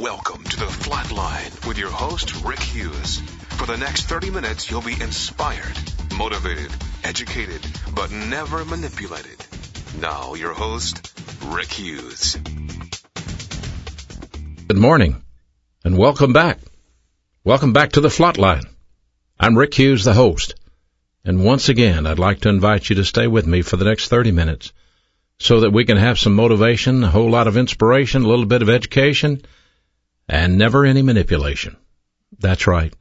Welcome to The Flatline with your host, Rick Hughes. For the next 30 minutes, you'll be inspired, motivated, educated, but never manipulated. Now, your host, Rick Hughes. Good morning, and welcome back. Welcome back to The Flatline. I'm Rick Hughes, the host. And once again, I'd like to invite you to stay with me for the next 30 minutes so that we can have some motivation, a whole lot of inspiration, a little bit of education, and never any manipulation. That's right.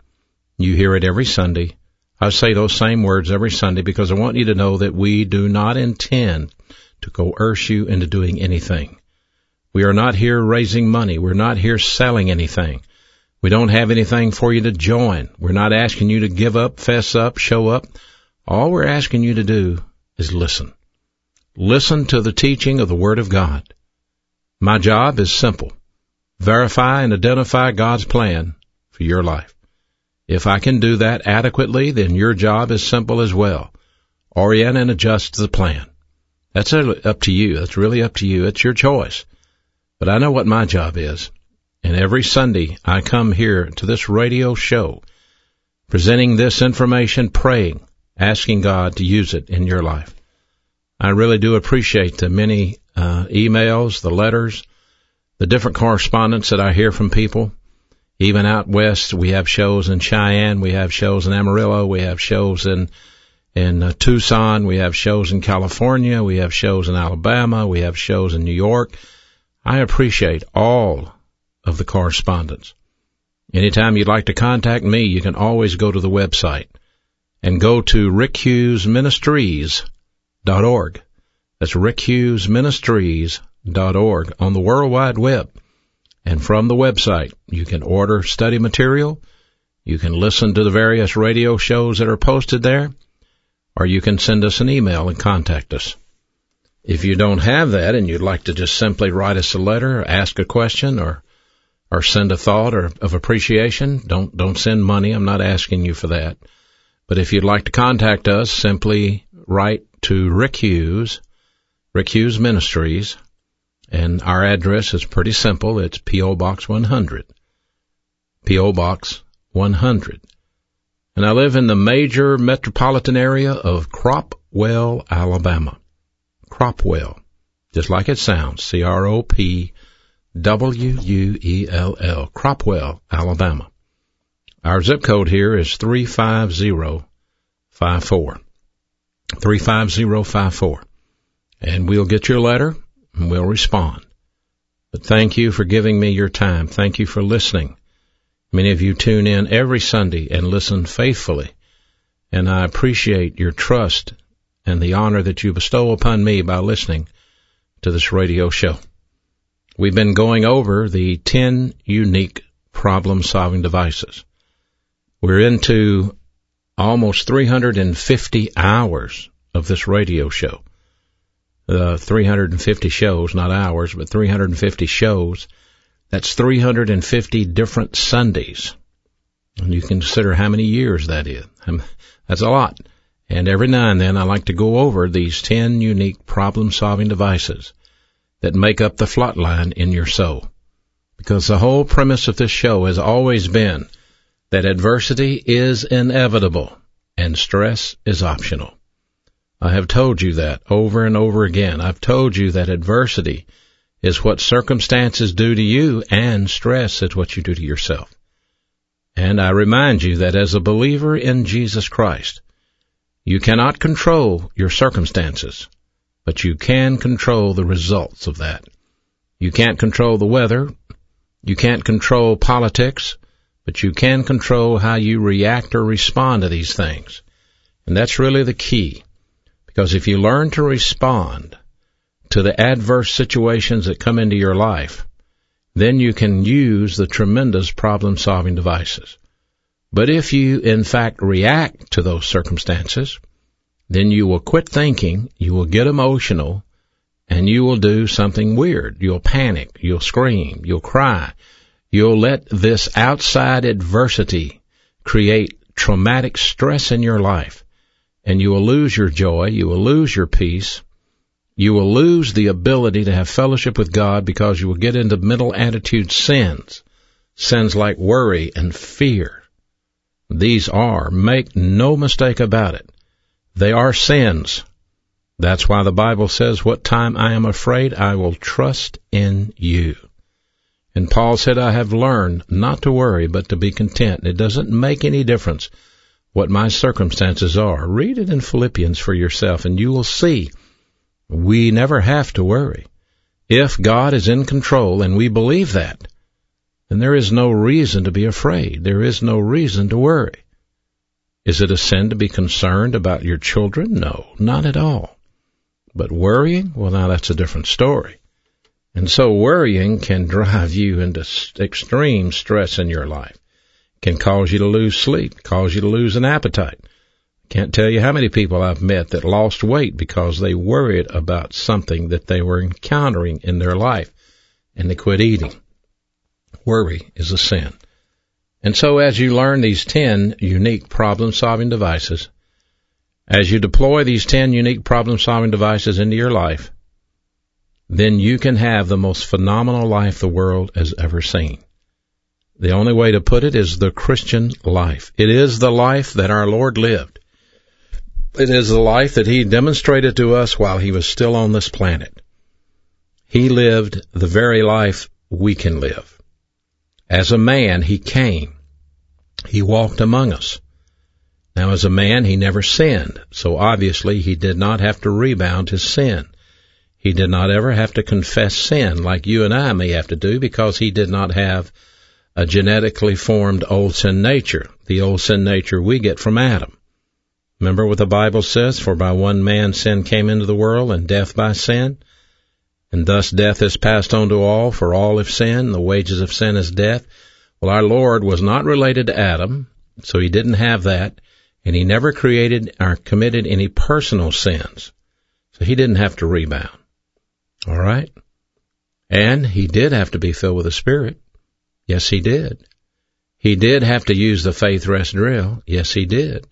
You hear it every Sunday. I say those same words every Sunday because I want you to know that we do not intend to coerce you into doing anything. We are not here raising money. We're not here selling anything. We don't have anything for you to join. We're not asking you to give up, fess up, show up. All we're asking you to do is listen. Listen to the teaching of the Word of God. My job is simple. Verify and identify God's plan for your life. If I can do that adequately, then your job is simple as well. Orient and adjust the plan. That's up to you. That's really up to you. It's your choice. But I know what my job is. And every Sunday I come here to this radio show, presenting this information, praying, asking God to use it in your life. I really do appreciate the many emails, the letters, the different correspondence that I hear from people. Even out west, we have shows in Cheyenne, we have shows in Amarillo, we have shows in Tucson, we have shows in California, we have shows in Alabama, we have shows in New York. I appreciate all of the correspondence. Anytime you'd like to contact me, you can always go to the website and go to RickHughesMinistries.org. That's RickHughesMinistries.org on the World Wide Web. And from the website, you can order study material, you can listen to the various radio shows that are posted there, or you can send us an email and contact us. If you don't have that and you'd like to just simply write us a letter, or ask a question, or send a thought or of appreciation, don't send money. I'm not asking you for that. But if you'd like to contact us, simply write to Rick Hughes, Rick Hughes Ministries. And our address is pretty simple. It's P.O. Box 100. P.O. Box 100. And I live in the major metropolitan area of Cropwell, Alabama. Cropwell. Just like it sounds. C-R-O-P-W-U-E-L-L. Cropwell, Alabama. Our zip code here is 35054. 35054. And we'll get your letter. And we'll respond. But thank you for giving me your time. Thank you for listening. Many of you tune in every Sunday and listen faithfully, and I appreciate your trust and the honor that you bestow upon me by listening to this radio show. We've been going over the 10 unique problem-solving devices. We're into almost 350 hours of this radio show. 350 shows, not hours, but 350 shows. That's 350 different Sundays. And you can consider how many years that is. That's a lot. And every now and then I like to go over these 10 unique problem-solving devices that make up the flatline in your soul. Because the whole premise of this show has always been that adversity is inevitable and stress is optional. I have told you that over and over again. I've told you that adversity is what circumstances do to you, and stress is what you do to yourself. And I remind you that as a believer in Jesus Christ, you cannot control your circumstances, but you can control the results of that. You can't control the weather. You can't control politics, but you can control how you react or respond to these things. And that's really the key. Because if you learn to respond to the adverse situations that come into your life, then you can use the tremendous problem-solving devices. But if you, in fact, react to those circumstances, then you will quit thinking, you will get emotional, and you will do something weird. You'll panic, you'll scream, you'll cry. You'll let this outside adversity create traumatic stress in your life. And you will lose your joy, you will lose your peace, you will lose the ability to have fellowship with God because you will get into mental attitude sins sins like worry and fear. These are, make no mistake about it, they are sins. That's why the Bible says, what time I am afraid, I will trust in you. And Paul said, I have learned not to worry, but to be content. It doesn't make any difference what my circumstances are. Read it in Philippians for yourself, and you will see we never have to worry. If God is in control, and we believe that, then there is no reason to be afraid. There is no reason to worry. Is it a sin to be concerned about your children? No, not at all. But worrying? Well, now that's a different story. And so worrying can drive you into extreme stress in your life, can cause you to lose sleep, cause you to lose an appetite. Can't tell you how many people I've met that lost weight because they worried about something that they were encountering in their life, and they quit eating. Worry is a sin. And so as you learn these 10 unique problem-solving devices, as you deploy these 10 unique problem-solving devices into your life, then you can have the most phenomenal life the world has ever seen. The only way to put it is the Christian life. It is the life that our Lord lived. It is the life that he demonstrated to us while he was still on this planet. He lived the very life we can live. As a man, he came. He walked among us. Now, as a man, he never sinned, so obviously he did not have to rebound his sin. He did not ever have to confess sin like you and I may have to do, because he did not have a genetically formed old sin nature, the old sin nature we get from Adam. Remember what the Bible says, for by one man sin came into the world, and death by sin. And thus death is passed on to all, for all have sinned. The wages of sin is death. Well, our Lord was not related to Adam, so he didn't have that, and he never created or committed any personal sins. So he didn't have to rebound. All right? And he did have to be filled with the Spirit. Yes, he did. He did have to use the faith rest drill. Yes, he did.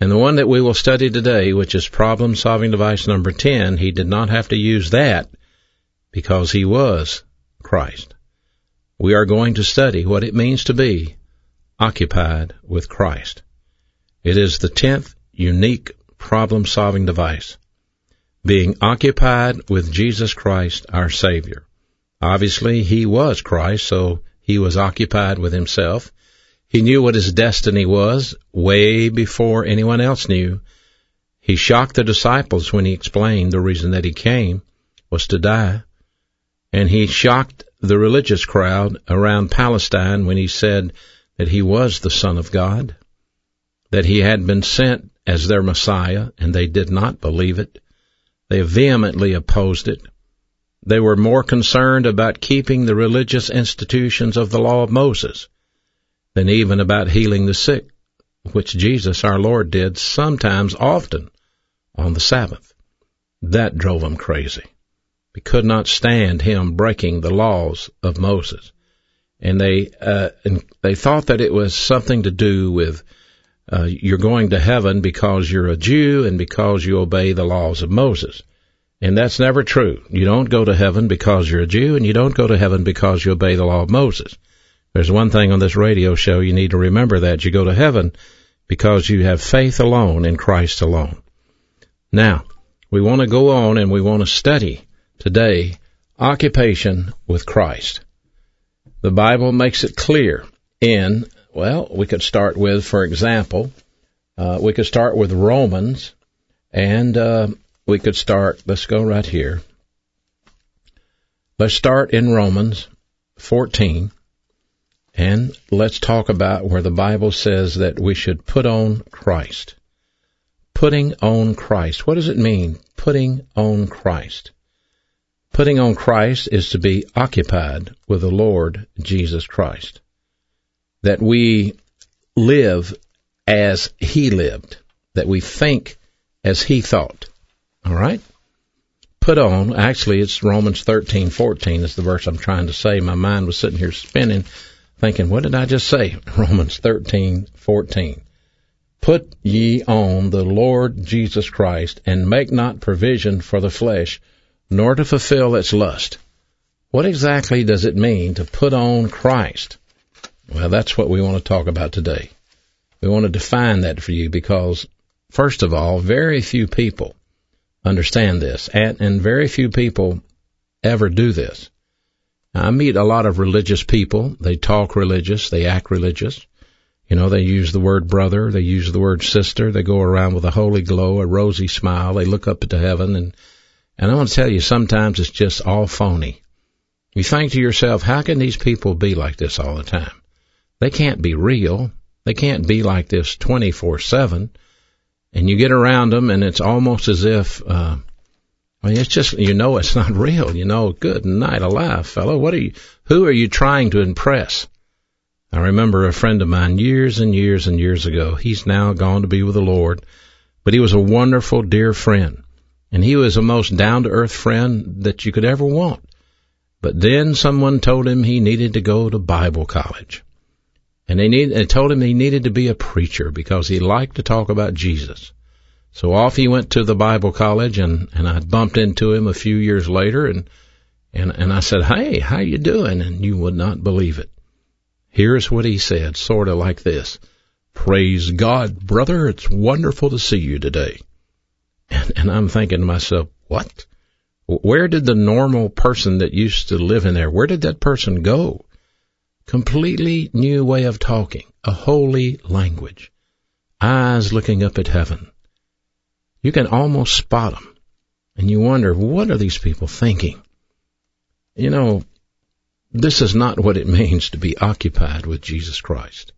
And the one that we will study today, which is problem-solving device number 10, he did not have to use that because he was Christ. We are going to study what it means to be occupied with Christ. It is the 10th unique problem-solving device, being occupied with Jesus Christ, our Savior. Obviously, he was Christ, so he was occupied with himself. He knew what his destiny was way before anyone else knew. He shocked the disciples when he explained the reason that he came was to die. And he shocked the religious crowd around Palestine when he said that he was the Son of God, that he had been sent as their Messiah, and they did not believe it. They vehemently opposed it. They were more concerned about keeping the religious institutions of the law of Moses than even about healing the sick, which Jesus our Lord did sometimes often on the Sabbath. That drove them crazy. They could not stand him breaking the laws of Moses. And they thought that it was something to do with you're going to heaven because you're a Jew and because you obey the laws of Moses. And that's never true. You don't go to heaven because you're a Jew, and you don't go to heaven because you obey the law of Moses. There's one thing on this radio show you need to remember, that you go to heaven because you have faith alone in Christ alone. Now, we want to go on and we want to study today occupation with Christ. The Bible makes it clear in... Well, we could start with, for example, we could start with Romans, and we could start, let's go right here. Let's start in Romans 14, and let's talk about where the Bible says that we should put on Christ. Putting on Christ. What does it mean, putting on Christ? Putting on Christ is to be occupied with the Lord Jesus Christ, that we live as he lived, that we think as he thought. All right? Put on, actually it's Romans 13:14 is the verse I'm trying to say. My mind was sitting here spinning, thinking, what did I just say? Romans 13:14. Put ye on the Lord Jesus Christ, and make not provision for the flesh, nor to fulfill its lust. What exactly does it mean to put on Christ? Well, that's what we want to talk about today. We want to define that for you because, first of all, very few people understand this, and very few people ever do this. I meet a lot of religious people. They talk religious. They act religious. You know, they use the word brother. They use the word sister. They go around with a holy glow, a rosy smile. They look up to heaven. And I want to tell you, sometimes it's just all phony. You think to yourself, how can these people be like this all the time? They can't be real. They can't be like this 24/7. And you get around them, and it's almost as if, it's just, you know, it's not real. You know, good night alive, fellow. Who are you trying to impress? I remember a friend of mine years and years and years ago. He's now gone to be with the Lord, but he was a wonderful, dear friend. And he was the most down-to-earth friend that you could ever want. But then someone told him he needed to go to Bible college. And they told him he needed to be a preacher because he liked to talk about Jesus. So off he went to the Bible college, and I bumped into him a few years later, and I said, "Hey, how you doing?" And you would not believe it. Here's what he said, sort of like this: "Praise God, brother, it's wonderful to see you today." And I'm thinking to myself, what? Where did the normal person that used to live in there, where did that person go? Completely new way of talking, a holy language, eyes looking up at heaven. You can almost spot them, and you wonder, what are these people thinking? You know, this is not what it means to be occupied with Jesus Christ.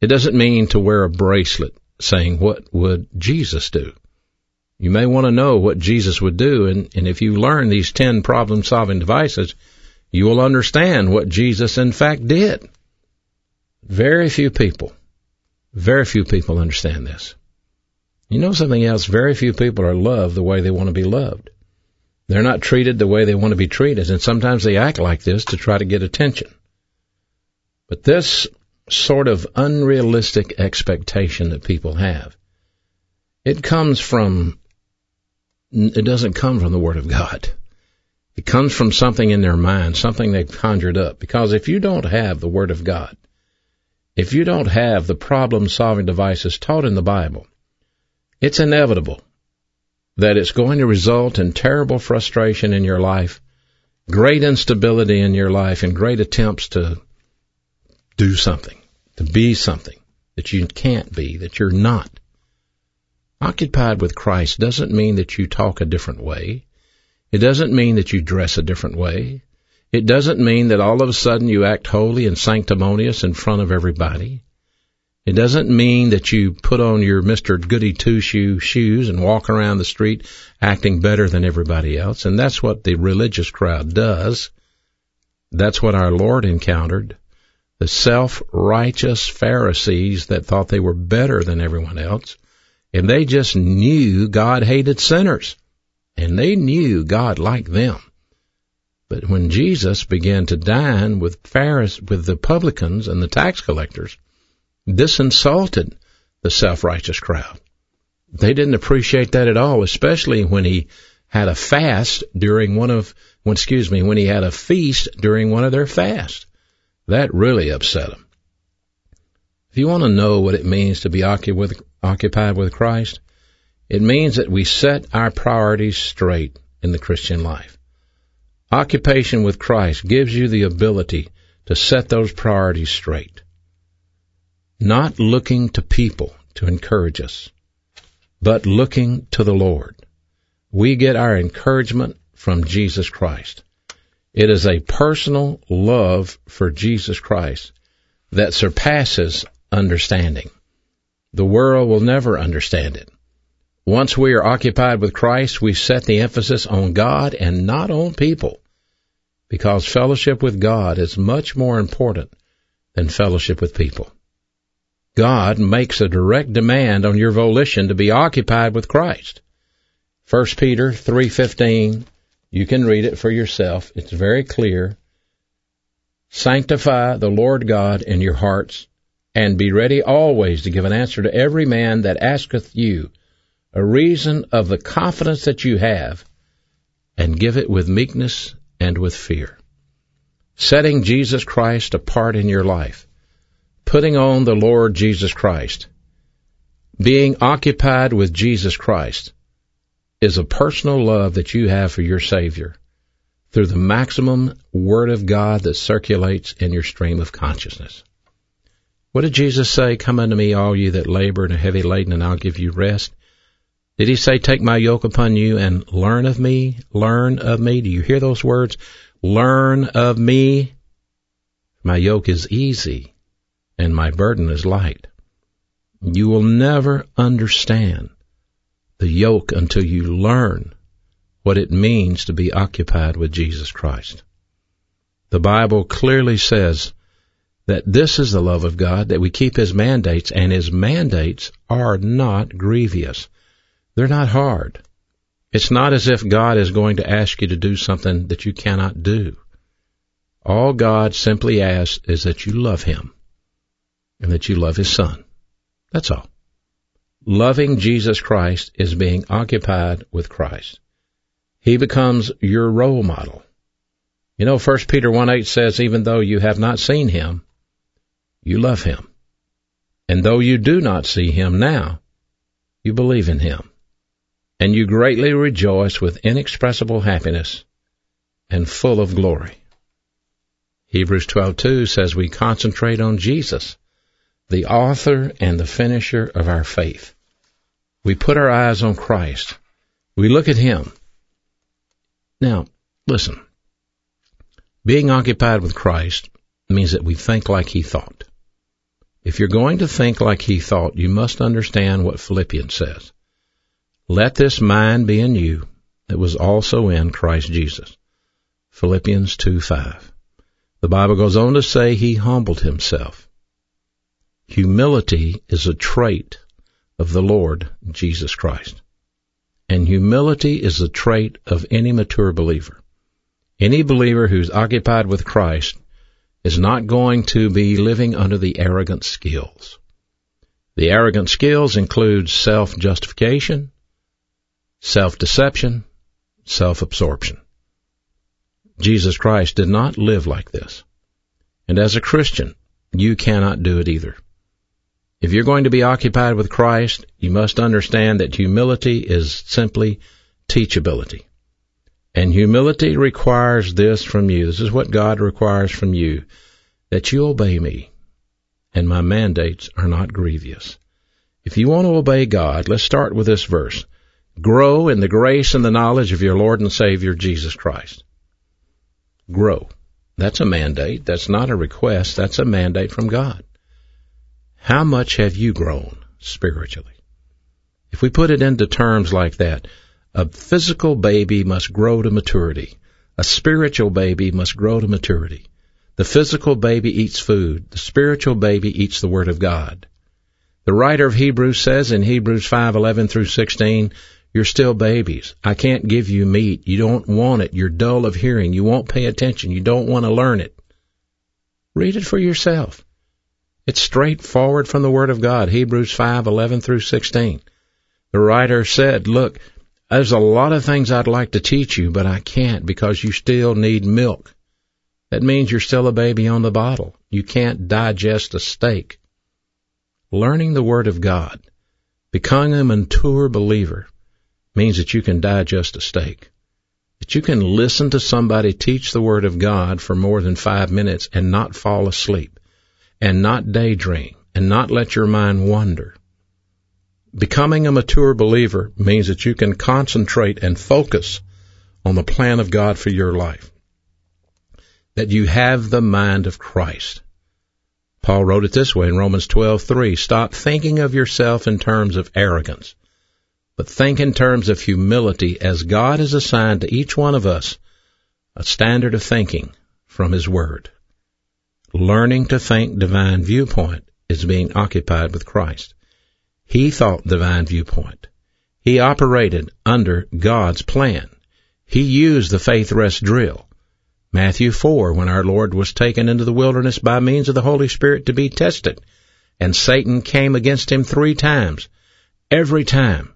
It doesn't mean to wear a bracelet saying, "What would Jesus do?" You may want to know what Jesus would do, and if you learn these 10 problem-solving devices, you will understand what Jesus, in fact, did. Very few people understand this. You know something else? Very few people are loved the way they want to be loved. They're not treated the way they want to be treated, and sometimes they act like this to try to get attention. But this sort of unrealistic expectation that people have, it doesn't come from the Word of God. It comes from something in their mind, something they've conjured up. Because if you don't have the Word of God, if you don't have the problem-solving devices taught in the Bible, it's inevitable that it's going to result in terrible frustration in your life, great instability in your life, and great attempts to do something, to be something that you can't be, that you're not. Occupied with Christ doesn't mean that you talk a different way. It doesn't mean that you dress a different way. It doesn't mean that all of a sudden you act holy and sanctimonious in front of everybody. It doesn't mean that you put on your Mr. Goody-two-shoe shoes and walk around the street acting better than everybody else. And that's what the religious crowd does. That's what our Lord encountered, the self-righteous Pharisees that thought they were better than everyone else. And they just knew God hated sinners. And they knew God liked them. But when Jesus began to dine with the publicans and the tax collectors, this insulted the self-righteous crowd. They didn't appreciate that at all, especially when he had a fast when he had a feast during one of their fasts. That really upset them. If you want to know what it means to be occupied with Christ, it means that we set our priorities straight in the Christian life. Occupation with Christ gives you the ability to set those priorities straight. Not looking to people to encourage us, but looking to the Lord. We get our encouragement from Jesus Christ. It is a personal love for Jesus Christ that surpasses understanding. The world will never understand it. Once we are occupied with Christ, we set the emphasis on God and not on people, because fellowship with God is much more important than fellowship with people. God makes a direct demand on your volition to be occupied with Christ. 1 Peter 3:15, you can read it for yourself. It's very clear. Sanctify the Lord God in your hearts, and be ready always to give an answer to every man that asketh you a reason of the confidence that you have, and give it with meekness and with fear. setting Jesus Christ apart in your life, putting on the Lord Jesus Christ, being occupied with Jesus Christ, is a personal love that you have for your Savior through the maximum Word of God that circulates in your stream of consciousness. What did Jesus say? Come unto me, all you that labor and are heavy laden, and I'll give you rest. Did he say, take my yoke upon you and learn of me? Learn of me. Do you hear those words? Learn of me. My yoke is easy and my burden is light. You will never understand the yoke until you learn what it means to be occupied with Jesus Christ. The Bible clearly says that this is the love of God, that we keep his mandates, and his mandates are not grievous. They're not hard. It's not as if God is going to ask you to do something that you cannot do. All God simply asks is that you love him and that you love his Son. That's all. Loving Jesus Christ is being occupied with Christ. He becomes your role model. You know, 1 Peter 1:8 says, even though you have not seen him, you love him. And though you do not see him now, you believe in him. And you greatly rejoice with inexpressible happiness and full of glory. Hebrews 12:2 says we concentrate on Jesus, the author and the finisher of our faith. We put our eyes on Christ. We look at him. Now, listen. Being occupied with Christ means that we think like he thought. If you're going to think like he thought, you must understand what Philippians says. Let this mind be in you that was also in Christ Jesus. Philippians 2:5. The Bible goes on to say he humbled himself. Humility is a trait of the Lord Jesus Christ. And humility is a trait of any mature believer. Any believer who's occupied with Christ is not going to be living under the arrogant skills. The arrogant skills include self-justification, self-deception, self-absorption. Jesus Christ did not live like this. And as a Christian, you cannot do it either. If you're going to be occupied with Christ, you must understand that humility is simply teachability. And humility requires this from you. This is what God requires from you, that you obey me, and my mandates are not grievous. If you want to obey God, let's start with this verse. Grow in the grace and the knowledge of your Lord and Savior, Jesus Christ. Grow. That's a mandate. That's not a request. That's a mandate from God. How much have you grown spiritually? If we put it into terms like that, a physical baby must grow to maturity. A spiritual baby must grow to maturity. The physical baby eats food. The spiritual baby eats the Word of God. The writer of Hebrews says in Hebrews 5:11 through 16, you're still babies. I can't give you meat. You don't want it. You're dull of hearing. You won't pay attention. You don't want to learn it. Read it for yourself. It's straightforward from the Word of God, Hebrews 5:11 through 16. The writer said, look, there's a lot of things I'd like to teach you, but I can't because you still need milk. That means you're still a baby on the bottle. You can't digest a steak. Learning the Word of God, becoming a mature believer, means that you can digest a steak, that you can listen to somebody teach the Word of God for more than 5 minutes and not fall asleep, and not daydream, and not let your mind wander. Becoming a mature believer means that you can concentrate and focus on the plan of God for your life, that you have the mind of Christ. Paul wrote it this way in Romans 12:3, stop thinking of yourself in terms of arrogance, but think in terms of humility, as God has assigned to each one of us a standard of thinking from his Word. Learning to think divine viewpoint is being occupied with Christ. He thought divine viewpoint. He operated under God's plan. He used the faith rest drill. Matthew 4, when our Lord was taken into the wilderness by means of the Holy Spirit to be tested, and Satan came against him 3 times. Every time,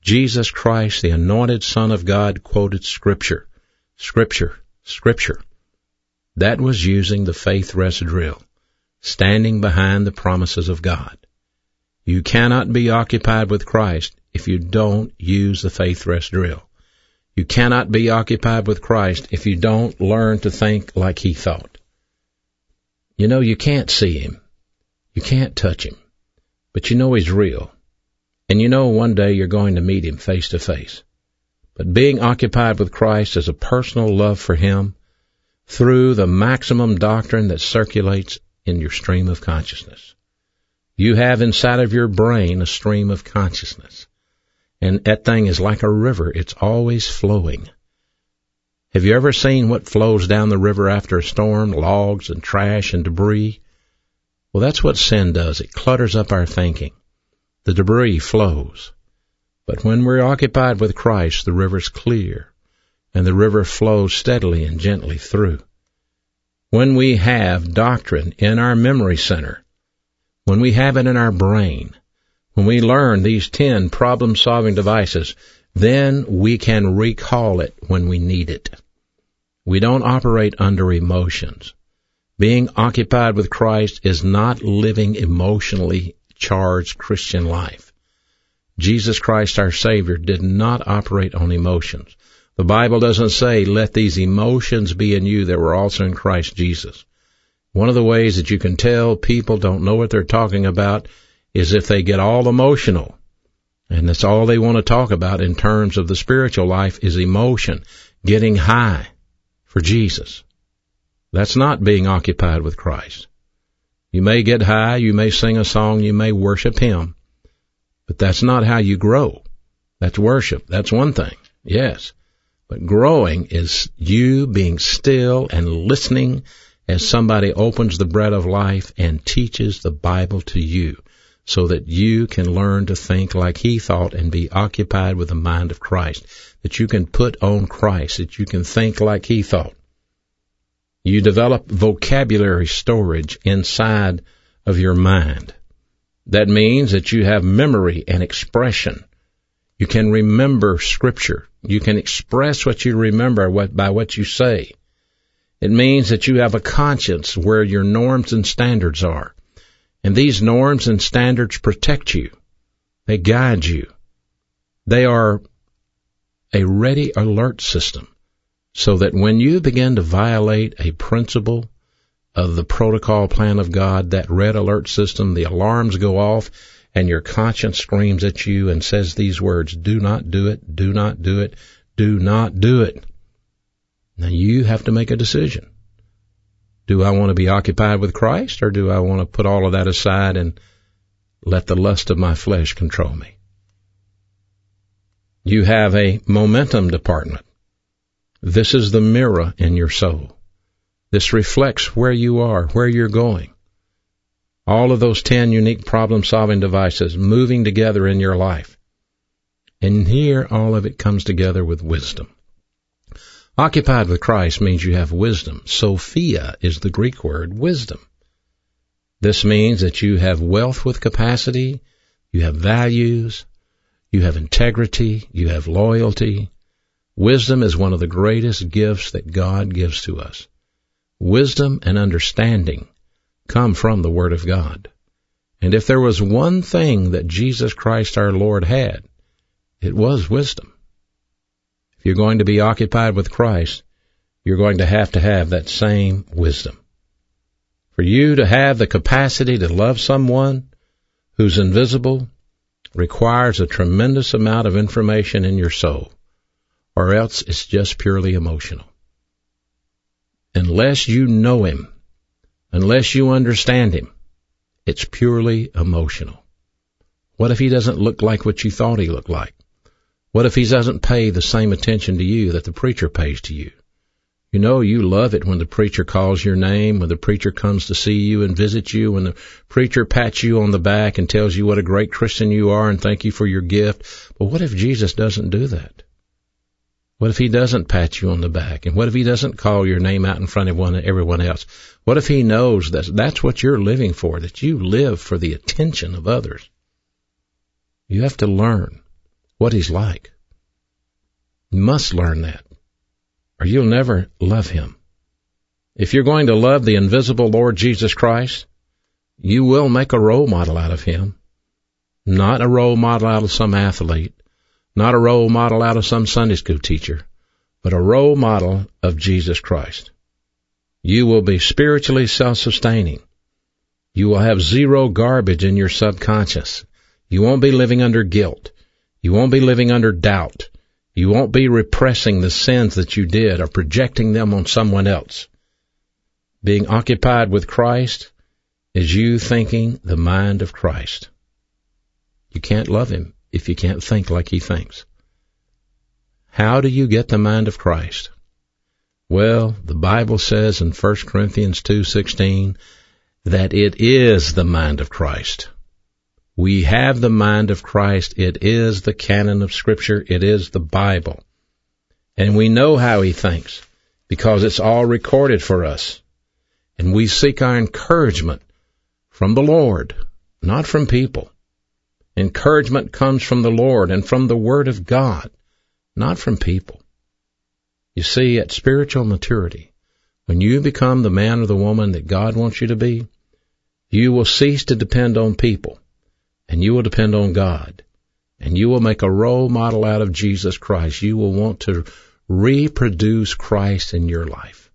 Jesus Christ, the anointed Son of God, quoted Scripture. That was using the faith rest drill, standing behind the promises of God. You cannot be occupied with Christ if you don't use the faith rest drill. You cannot be occupied with Christ if you don't learn to think like he thought. You know, you can't see him. You can't touch him. But you know he's real. And you know one day you're going to meet him face to face. But being occupied with Christ is a personal love for him through the maximum doctrine that circulates in your stream of consciousness. You have inside of your brain a stream of consciousness. And that thing is like a river. It's always flowing. Have you ever seen what flows down the river after a storm? Logs and trash and debris. Well, that's what sin does. It clutters up our thinking. The debris flows. But when we're occupied with Christ, the river's clear, and the river flows steadily and gently through. When we have doctrine in our memory center, when we have it in our brain, when we learn these 10 problem-solving devices, then we can recall it when we need it. We don't operate under emotions. Being occupied with Christ is not living emotionally charged Christian life. Jesus Christ, our Savior, did not operate on emotions. The Bible doesn't say, let these emotions be in you that were also in Christ Jesus. One of the ways that you can tell people don't know what they're talking about is if they get all emotional, and that's all they want to talk about in terms of the spiritual life is emotion, getting high for Jesus. That's not being occupied with Christ. You may get high, you may sing a song, you may worship him, but that's not how you grow. That's worship. That's one thing, yes. But growing is you being still and listening as somebody opens the bread of life and teaches the Bible to you, so that you can learn to think like he thought and be occupied with the mind of Christ, that you can put on Christ, that you can think like he thought. You develop vocabulary storage inside of your mind. That means that you have memory and expression. You can remember Scripture. You can express what you remember by what you say. It means that you have a conscience where your norms and standards are. And these norms and standards protect you. They guide you. They are a ready alert system so that when you begin to violate a principle of the protocol plan of God, that red alert system, the alarms go off and your conscience screams at you and says these words, do not do it, do not do it, do not do it. Now you have to make a decision. Do I want to be occupied with Christ, or do I want to put all of that aside and let the lust of my flesh control me? You have a momentum department. This is the mirror in your soul. This reflects where you are, where you're going. All of those 10 unique problem-solving devices moving together in your life. And here all of it comes together with wisdom. Occupied with Christ means you have wisdom. Sophia is the Greek word wisdom. This means that you have wealth with capacity, you have values, you have integrity, you have loyalty. Wisdom is one of the greatest gifts that God gives to us. Wisdom and understanding come from the Word of God. And if there was one thing that Jesus Christ our Lord had, it was wisdom. You're going to be occupied with Christ, you're going to have that same wisdom. For you to have the capacity to love someone who's invisible requires a tremendous amount of information in your soul, or else it's just purely emotional. Unless you know him, unless you understand him, it's purely emotional. What if he doesn't look like what you thought he looked like? What if he doesn't pay the same attention to you that the preacher pays to you? You know, you love it when the preacher calls your name, when the preacher comes to see you and visit you, when the preacher pats you on the back and tells you what a great Christian you are and thank you for your gift. But what if Jesus doesn't do that? What if he doesn't pat you on the back? And what if he doesn't call your name out in front of everyone else? What if he knows that that's what you're living for, that you live for the attention of others? You have to learn what he's like. You must learn that, or you'll never love him. If you're going to love the invisible Lord Jesus Christ, you will make a role model out of him. Not a role model out of some athlete, not a role model out of some Sunday school teacher, but a role model of Jesus Christ. You will be spiritually self-sustaining. You will have zero garbage in your subconscious. You won't be living under guilt. You won't be living under doubt. You won't be repressing the sins that you did or projecting them on someone else. Being occupied with Christ is you thinking the mind of Christ. You can't love him if you can't think like he thinks. How do you get the mind of Christ? Well, the Bible says in 1 Corinthians 2:16 that it is the mind of Christ. We have the mind of Christ. It is the canon of Scripture. It is the Bible. And we know how he thinks because it's all recorded for us. And we seek our encouragement from the Lord, not from people. Encouragement comes from the Lord and from the Word of God, not from people. You see, at spiritual maturity, when you become the man or the woman that God wants you to be, you will cease to depend on people, and you will depend on God, and you will make a role model out of Jesus Christ. You will want to reproduce Christ in your life.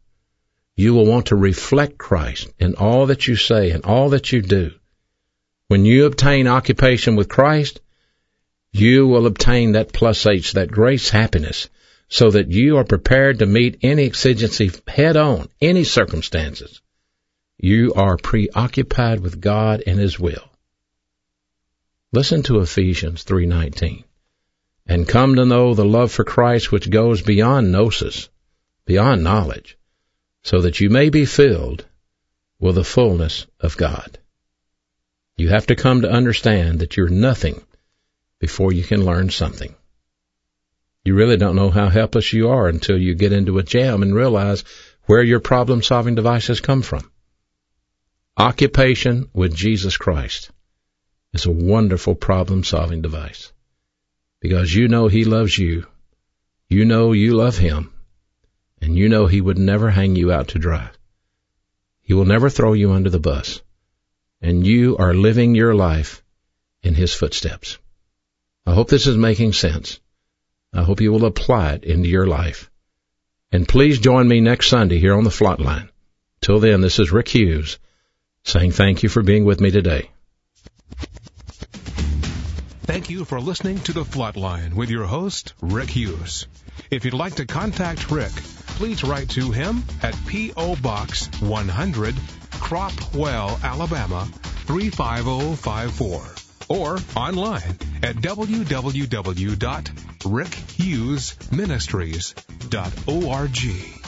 You will want to reflect Christ in all that you say and all that you do. When you obtain occupation with Christ, you will obtain that plus H, that grace happiness, so that you are prepared to meet any exigency head on, any circumstances. You are preoccupied with God and his will. Listen to Ephesians 3:19. And come to know the love for Christ which goes beyond gnosis, beyond knowledge, so that you may be filled with the fullness of God. You have to come to understand that you're nothing before you can learn something. You really don't know how helpless you are until you get into a jam and realize where your problem-solving devices come from. Occupation with Jesus Christ is a wonderful problem-solving device because you know he loves you, you know you love him, and you know he would never hang you out to dry. He will never throw you under the bus. And you are living your life in his footsteps. I hope this is making sense. I hope you will apply it into your life. And please join me next Sunday here on The Flatline. Till then, this is Rick Hughes saying thank you for being with me today. Thank you for listening to The Flatline with your host, Rick Hughes. If you'd like to contact Rick, please write to him at P.O. Box 100, Cropwell, Alabama, 35054, or online at www.RickHughesMinistries.org.